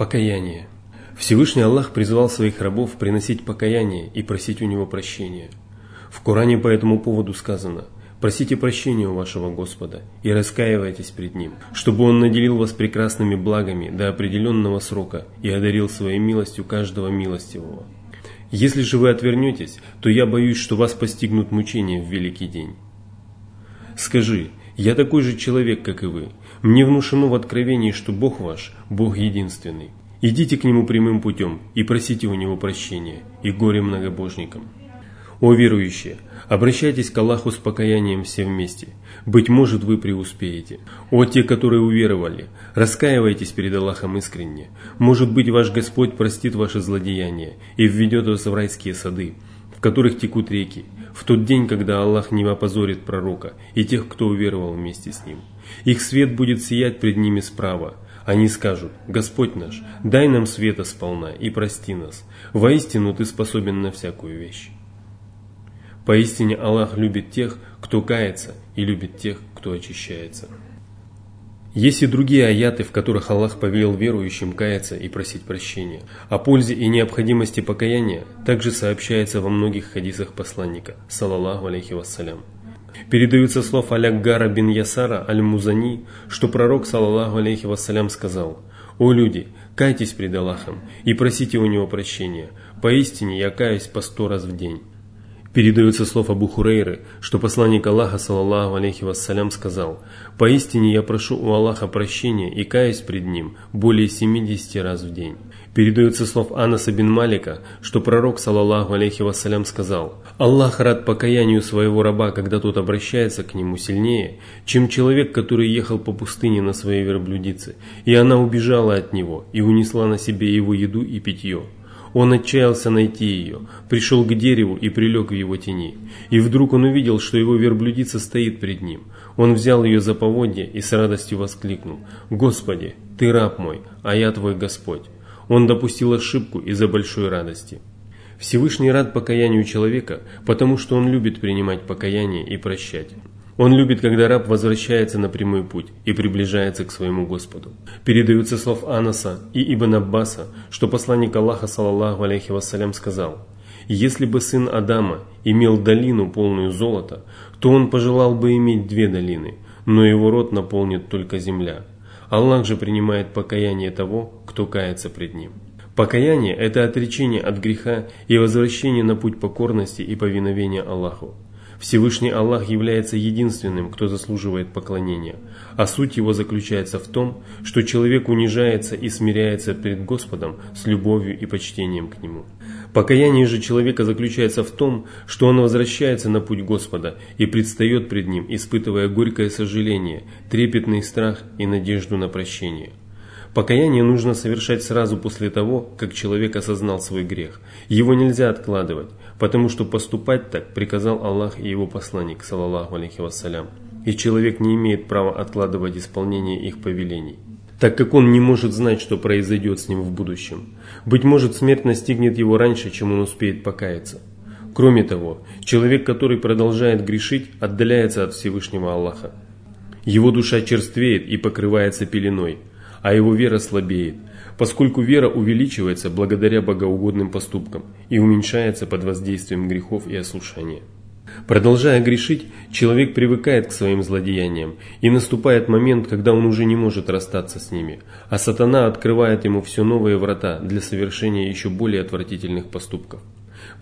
Покаяние. Всевышний Аллах призвал своих рабов приносить покаяние и просить у Него прощения. В Коране по этому поводу сказано: «Просите прощения у вашего Господа и раскаивайтесь пред Ним, чтобы Он наделил вас прекрасными благами до определенного срока и одарил своей милостью каждого милостивого. Если же вы отвернетесь, то я боюсь, что вас постигнут мучения в великий день». Скажи: «Я такой же человек, как и вы. Мне внушено в откровении, что Бог ваш, Бог единственный. Идите к Нему прямым путем и просите у Него прощения, и горе многобожникам». О верующие, обращайтесь к Аллаху с покаянием все вместе. Быть может, вы преуспеете. О те, которые уверовали, раскаивайтесь перед Аллахом искренне. Может быть, ваш Господь простит ваши злодеяния и введет вас в райские сады, в которых текут реки, в тот день, когда Аллах не опозорит пророка и тех, кто уверовал вместе с ним. Их свет будет сиять пред ними справа. Они скажут: «Господь наш, дай нам света сполна и прости нас. Воистину Ты способен на всякую вещь». Поистине Аллах любит тех, кто кается, и любит тех, кто очищается. Есть и другие аяты, в которых Аллах повелел верующим каяться и просить прощения. О пользе и необходимости покаяния также сообщается во многих хадисах посланника, салаллаху алейхи вассалям. Передаются слов Аль-Аггара бин Ясара Аль-Музани, что пророк, салаллаху алейхи вассалям, сказал: «О люди, кайтесь пред Аллахом и просите у Него прощения. Поистине я каюсь по 100 раз в день». Передается слов Абу Хурейры, что посланник Аллаха, салаллаху алейхи вассалям, сказал: «Поистине я прошу у Аллаха прощения и каюсь пред Ним более 70 раз в день». Передается слов Анаса бин Малика, что пророк, салаллаху алейхи вассалям, сказал: «Аллах рад покаянию своего раба, когда тот обращается к Нему сильнее, чем человек, который ехал по пустыне на своей верблюдице, и она убежала от него и унесла на себе его еду и питье. Он отчаялся найти ее, пришел к дереву и прилег в его тени. И вдруг он увидел, что его верблюдица стоит пред ним. Он взял ее за поводья и с радостью воскликнул: «Господи, Ты раб мой, а я Твой Господь». Он допустил ошибку из-за большой радости. Всевышний рад покаянию человека, потому что Он любит принимать покаяние и прощать. Он любит, когда раб возвращается на прямой путь и приближается к своему Господу. Передаются слов Анаса и Ибн Аббаса, что посланник Аллаха, салаллаху алейхи вассалям, сказал: «Если бы сын Адама имел долину, полную золота, то он пожелал бы иметь 2 долины, но его рот наполнит только земля. Аллах же принимает покаяние того, кто кается пред Ним». Покаяние – это отречение от греха и возвращение на путь покорности и повиновения Аллаху. Всевышний Аллах является единственным, кто заслуживает поклонения, а суть его заключается в том, что человек унижается и смиряется перед Господом с любовью и почтением к Нему. Покаяние же человека заключается в том, что он возвращается на путь Господа и предстает пред Ним, испытывая горькое сожаление, трепетный страх и надежду на прощение. Покаяние нужно совершать сразу после того, как человек осознал свой грех. Его нельзя откладывать, потому что поступать так приказал Аллах и его посланник, салаллаху алейхи вассалям. И человек не имеет права откладывать исполнение их повелений, так как он не может знать, что произойдет с ним в будущем. Быть может, смерть настигнет его раньше, чем он успеет покаяться. Кроме того, человек, который продолжает грешить, отдаляется от Всевышнего Аллаха. Его душа черствеет и покрывается пеленой, а его вера слабеет, поскольку вера увеличивается благодаря богоугодным поступкам и уменьшается под воздействием грехов и ослушания. Продолжая грешить, человек привыкает к своим злодеяниям, и наступает момент, когда он уже не может расстаться с ними, а сатана открывает ему все новые врата для совершения еще более отвратительных поступков.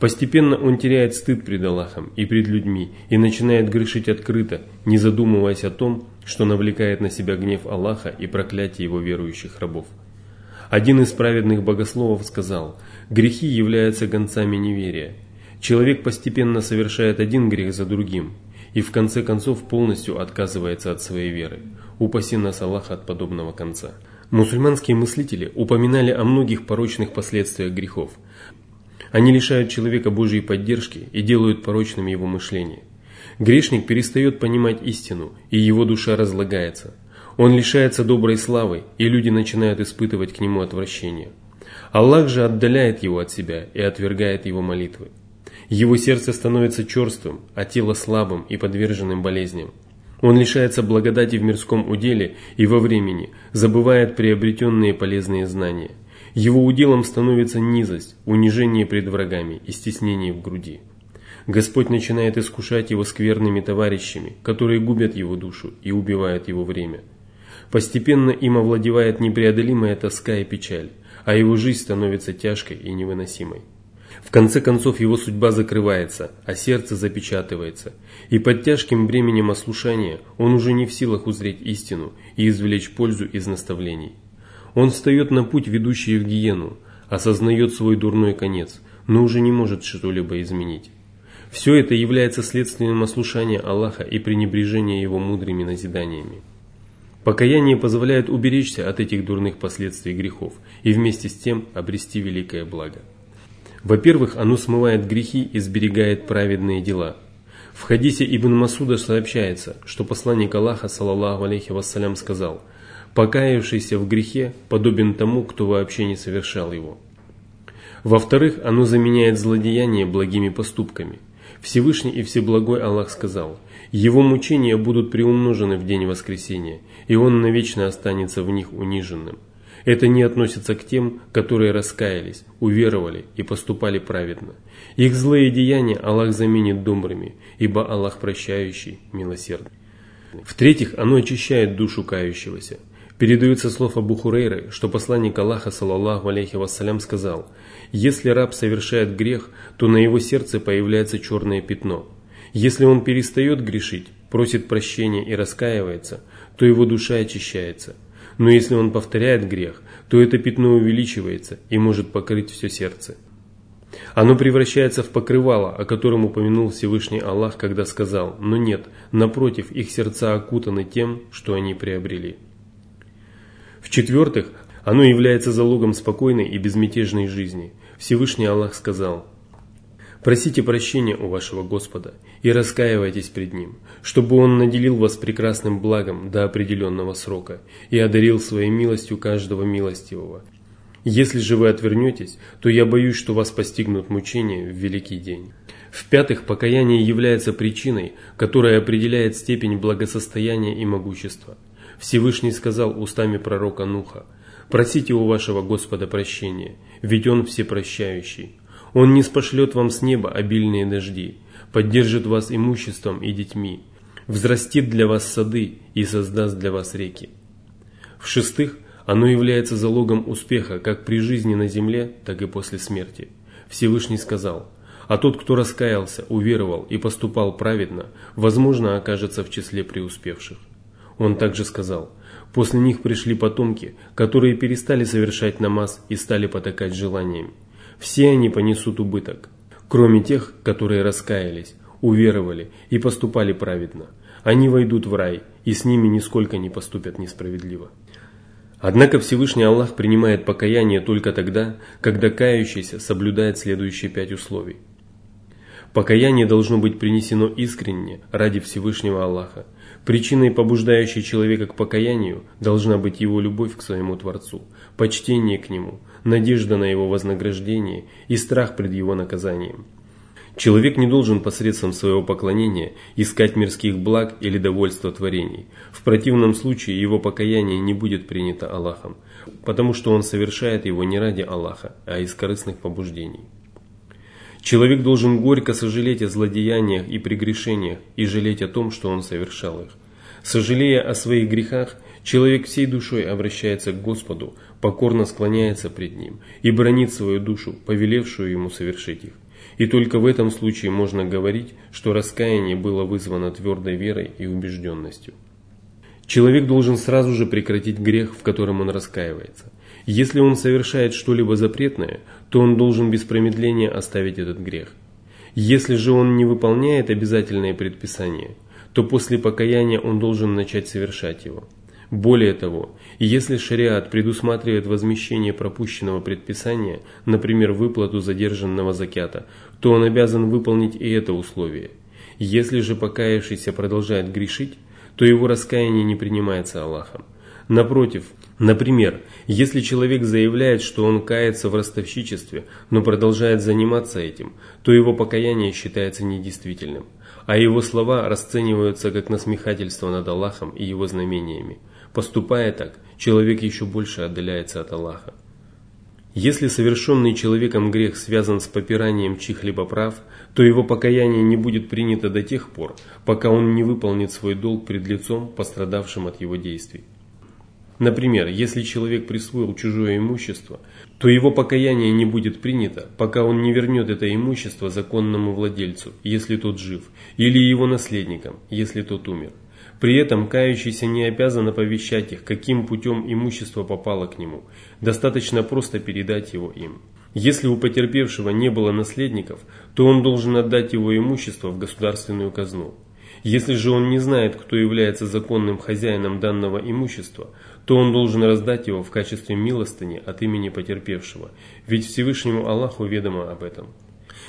Постепенно он теряет стыд пред Аллахом и пред людьми и начинает грешить открыто, не задумываясь о том, что навлекает на себя гнев Аллаха и проклятие его верующих рабов. Один из праведных богословов сказал: «Грехи являются гонцами неверия». Человек постепенно совершает один грех за другим и в конце концов полностью отказывается от своей веры. Упаси нас, Аллах, от подобного конца. Мусульманские мыслители упоминали о многих порочных последствиях грехов. Они лишают человека Божьей поддержки и делают порочным его мышление. Грешник перестает понимать истину, и его душа разлагается. Он лишается доброй славы, и люди начинают испытывать к нему отвращение. Аллах же отдаляет его от себя и отвергает его молитвы. Его сердце становится черствым, а тело слабым и подверженным болезням. Он лишается благодати в мирском уделе и во времени, забывает приобретенные полезные знания. Его уделом становится низость, унижение пред врагами и стеснение в груди. Господь начинает искушать его скверными товарищами, которые губят его душу и убивают его время. Постепенно им овладевает непреодолимая тоска и печаль, а его жизнь становится тяжкой и невыносимой. В конце концов его судьба закрывается, а сердце запечатывается, и под тяжким бременем ослушания он уже не в силах узреть истину и извлечь пользу из наставлений. Он встает на путь, ведущий в гиену, осознает свой дурной конец, но уже не может что-либо изменить. Все это является следствием ослушания Аллаха и пренебрежения его мудрыми назиданиями. Покаяние позволяет уберечься от этих дурных последствий грехов и вместе с тем обрести великое благо. Во-первых, оно смывает грехи и сберегает праведные дела. В хадисе Ибн Масуда сообщается, что посланник Аллаха, саллаллаху алейхи вассалям, сказал: «Покаявшийся в грехе подобен тому, кто вообще не совершал его». Во-вторых, оно заменяет злодеяние благими поступками. Всевышний и Всеблагой Аллах сказал: «Его мучения будут приумножены в день воскресения, и он навечно останется в них униженным». Это не относится к тем, которые раскаялись, уверовали и поступали праведно. Их злые деяния Аллах заменит добрыми, ибо Аллах прощающий, милосердный. В-третьих, оно очищает душу кающегося. Передается слов Абу Хурейры, что посланник Аллаха, саллаллаху алейхи вассалям, сказал: «Если раб совершает грех, то на его сердце появляется черное пятно. Если он перестает грешить, просит прощения и раскаивается, то его душа очищается. Но если он повторяет грех, то это пятно увеличивается и может покрыть все сердце». Оно превращается в покрывало, о котором упомянул Всевышний Аллах, когда сказал: «Но нет, напротив, их сердца окутаны тем, что они приобрели». В-четвертых, оно является залогом спокойной и безмятежной жизни. Всевышний Аллах сказал: «Просите прощения у вашего Господа и раскаивайтесь пред Ним, чтобы Он наделил вас прекрасным благом до определенного срока и одарил своей милостью каждого милостивого. Если же вы отвернетесь, то я боюсь, что вас постигнут мучения в великий день». В-пятых, покаяние является причиной, которая определяет степень благосостояния и могущества. Всевышний сказал устами пророка Нуха: «Просите у вашего Господа прощения, ведь Он всепрощающий. Он не спошлет вам с неба обильные дожди, поддержит вас имуществом и детьми, взрастит для вас сады и создаст для вас реки». В-шестых, оно является залогом успеха как при жизни на земле, так и после смерти. Всевышний сказал: «А тот, кто раскаялся, уверовал и поступал праведно, возможно, окажется в числе преуспевших». Он также сказал: «После них пришли потомки, которые перестали совершать намаз и стали потакать желаниям. Все они понесут убыток, кроме тех, которые раскаялись, уверовали и поступали праведно. Они войдут в рай, и с ними нисколько не поступят несправедливо». Однако Всевышний Аллах принимает покаяние только тогда, когда кающийся соблюдает следующие 5 условий. Покаяние должно быть принесено искренне ради Всевышнего Аллаха. Причиной, побуждающей человека к покаянию, должна быть его любовь к своему Творцу, почтение к Нему, надежда на Его вознаграждение и страх пред Его наказанием. Человек не должен посредством своего поклонения искать мирских благ или довольства творений. В противном случае его покаяние не будет принято Аллахом, потому что он совершает его не ради Аллаха, а из корыстных побуждений. Человек должен горько сожалеть о злодеяниях и прегрешениях и жалеть о том, что он совершал их. Сожалея о своих грехах, человек всей душой обращается к Господу, покорно склоняется пред Ним и бранит свою душу, повелевшую ему совершить их. И только в этом случае можно говорить, что раскаяние было вызвано твердой верой и убежденностью. Человек должен сразу же прекратить грех, в котором он раскаивается. Если он совершает что-либо запретное, то он должен без промедления оставить этот грех. Если же он не выполняет обязательные предписания, то после покаяния он должен начать совершать его. Более того, если шариат предусматривает возмещение пропущенного предписания, например, выплату задержанного закята, то он обязан выполнить и это условие. Если же покаявшийся продолжает грешить, то его раскаяние не принимается Аллахом. Напротив, например, если человек заявляет, что он кается в ростовщичестве, но продолжает заниматься этим, то его покаяние считается недействительным. а его слова расцениваются как насмехательство над Аллахом и его знамениями. Поступая так, человек еще больше отдаляется от Аллаха. Если совершенный человеком грех связан с попиранием чьих-либо прав, то его покаяние не будет принято до тех пор, пока он не выполнит свой долг пред лицом, пострадавшим от его действий. Например, если человек присвоил чужое имущество, то его покаяние не будет принято, пока он не вернет это имущество законному владельцу, если тот жив, или его наследникам, если тот умер. При этом кающийся не обязан оповещать их, каким путем имущество попало к нему. Достаточно просто передать его им. Если у потерпевшего не было наследников, то он должен отдать его имущество в государственную казну. Если же он не знает, кто является законным хозяином данного имущества, то он должен раздать его в качестве милостыни от имени потерпевшего, ведь Всевышнему Аллаху ведомо об этом.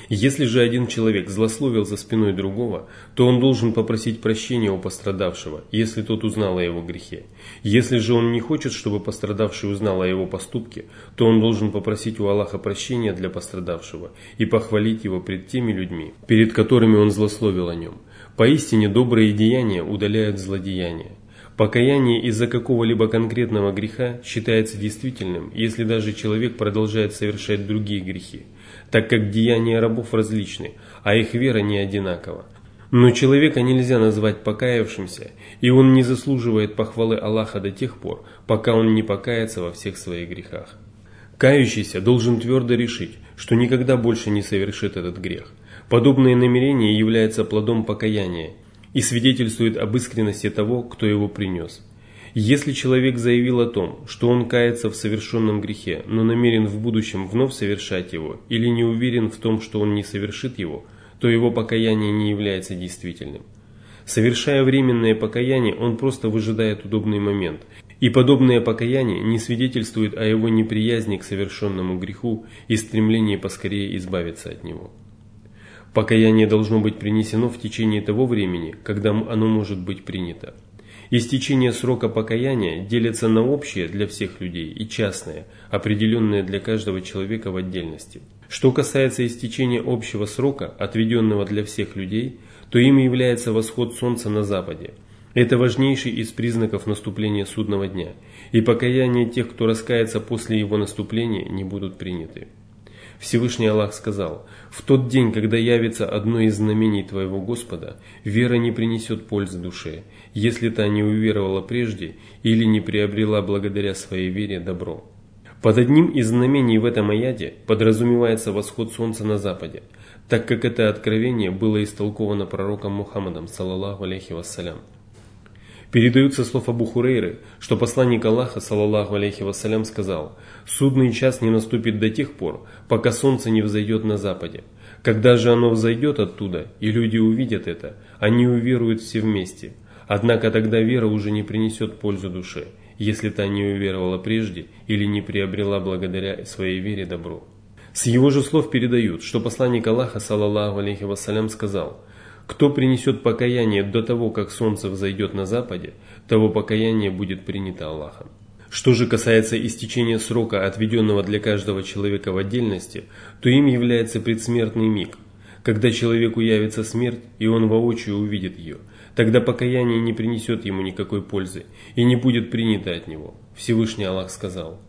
Если же один человек злословил за спиной другого, то он должен попросить прощения у пострадавшего, если тот узнал о его грехе. Если же он не хочет, чтобы пострадавший узнал о его поступке, то он должен попросить у Аллаха прощения для пострадавшего и похвалить его пред теми людьми, перед которыми он злословил о нем. Поистине добрые деяния удаляют злодеяния. Покаяние из-за какого-либо конкретного греха считается действительным, если даже человек продолжает совершать другие грехи, так как деяния рабов различны, а их вера не одинакова. Но человека нельзя назвать покаявшимся, и он не заслуживает похвалы Аллаха до тех пор, пока он не покается во всех своих грехах. Кающийся должен твердо решить, что никогда больше не совершит этот грех. Подобное намерение является плодом покаяния и свидетельствует об искренности того, кто его принес. Если человек заявил о том, что он кается в совершенном грехе, но намерен в будущем вновь совершать его, или не уверен в том, что он не совершит его, то его покаяние не является действительным. Совершая временное покаяние, он просто выжидает удобный момент, и подобное покаяние не свидетельствует о его неприязни к совершенному греху и стремлении поскорее избавиться от него. Покаяние должно быть принесено в течение того времени, когда оно может быть принято. Истечение срока покаяния делится на общее для всех людей и частное, определенное для каждого человека в отдельности. Что касается истечения общего срока, отведенного для всех людей, то им является восход солнца на западе. Это важнейший из признаков наступления судного дня, и покаяние тех, кто раскается после его наступления, не будут приняты. Всевышний Аллах сказал: «В тот день, когда явится одно из знамений твоего Господа, вера не принесет пользы душе, если та не уверовала прежде или не приобрела благодаря своей вере добро». Под одним из знамений в этом аяте подразумевается восход солнца на западе, так как это откровение было истолковано пророком Мухаммадом, саллаллаху алейхи вассалям. Передаются слов Абу Хурейры, что посланник Аллаха, саллаллаху алейхи вассалям, сказал: «Судный час не наступит до тех пор, пока солнце не взойдет на западе. Когда же оно взойдет оттуда, и люди увидят это, они уверуют все вместе. Однако тогда вера уже не принесет пользу душе, если та не уверовала прежде или не приобрела благодаря своей вере добро». С его же слов передают, что посланник Аллаха, саллаллаху алейхи вассалям, сказал: «Кто принесет покаяние до того, как солнце взойдет на западе, того покаяние будет принято Аллахом». Что же касается истечения срока, отведенного для каждого человека в отдельности, то им является предсмертный миг, когда человеку явится смерть, и он воочию увидит ее. Тогда покаяние не принесет ему никакой пользы и не будет принято от него. Всевышний Аллах сказал: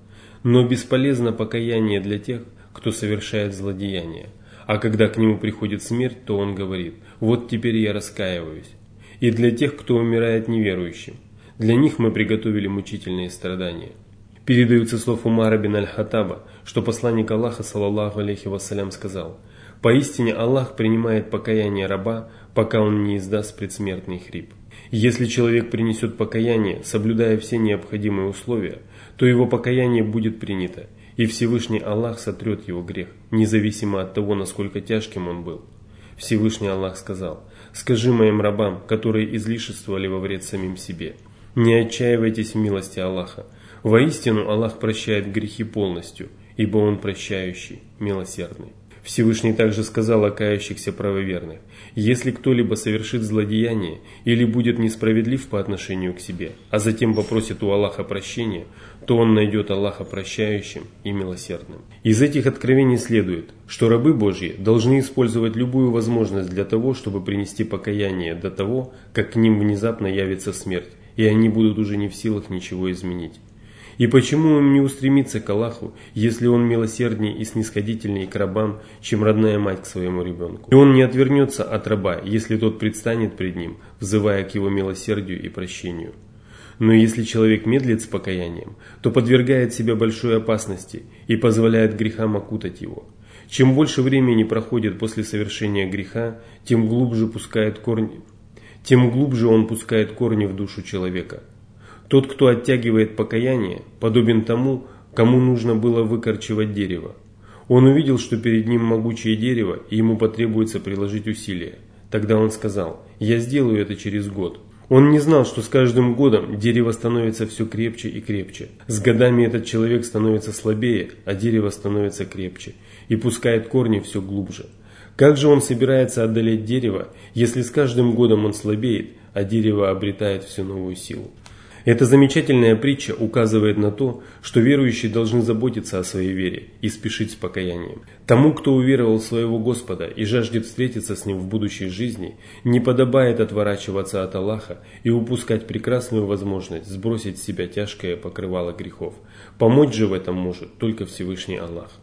«Но бесполезно покаяние для тех, кто совершает злодеяния. А когда к нему приходит смерть, то он говорит: вот теперь я раскаиваюсь». И для тех, кто умирает неверующим, для них мы приготовили мучительные страдания. Передаются слов Умара бин аль-Хаттаба, что посланник Аллаха, саллаллаху алейхи вассалям, сказал: «Поистине Аллах принимает покаяние раба, пока он не издаст предсмертный хрип». Если человек принесет покаяние, соблюдая все необходимые условия, то его покаяние будет принято, и Всевышний Аллах сотрет его грех, независимо от того, насколько тяжким он был. Всевышний Аллах сказал: «Скажи моим рабам, которые излишествовали во вред самим себе: не отчаивайтесь в милости Аллаха. Воистину Аллах прощает грехи полностью, ибо Он прощающий, милосердный». Всевышний также сказал о кающихся правоверных: «Если кто-либо совершит злодеяние или будет несправедлив по отношению к себе, а затем попросит у Аллаха прощения, то он найдет Аллаха прощающим и милосердным». Из этих откровений следует, что рабы Божьи должны использовать любую возможность для того, чтобы принести покаяние до того, как к ним внезапно явится смерть, и они будут уже не в силах ничего изменить. И почему им не устремиться к Аллаху, если он милосерднее и снисходительнее к рабам, чем родная мать к своему ребенку? И он не отвернется от раба, если тот предстанет пред ним, взывая к его милосердию и прощению. Но если человек медлит с покаянием, то подвергает себя большой опасности и позволяет грехам окутать его. Чем больше времени проходит после совершения греха, тем глубже он пускает корни в душу человека. Тот, кто оттягивает покаяние, подобен тому, кому нужно было выкорчевать дерево. Он увидел, что перед ним могучее дерево, и ему потребуется приложить усилия. Тогда он сказал: «Я сделаю это через год». Он не знал, что с каждым годом дерево становится все крепче и крепче. С годами этот человек становится слабее, а дерево становится крепче и пускает корни все глубже. Как же он собирается одолеть дерево, если с каждым годом он слабеет, а дерево обретает всю новую силу? Эта замечательная притча указывает на то, что верующие должны заботиться о своей вере и спешить с покаянием. Тому, кто уверовал в своего Господа и жаждет встретиться с Ним в будущей жизни, не подобает отворачиваться от Аллаха и упускать прекрасную возможность сбросить с себя тяжкое покрывало грехов. Помочь же в этом может только Всевышний Аллах.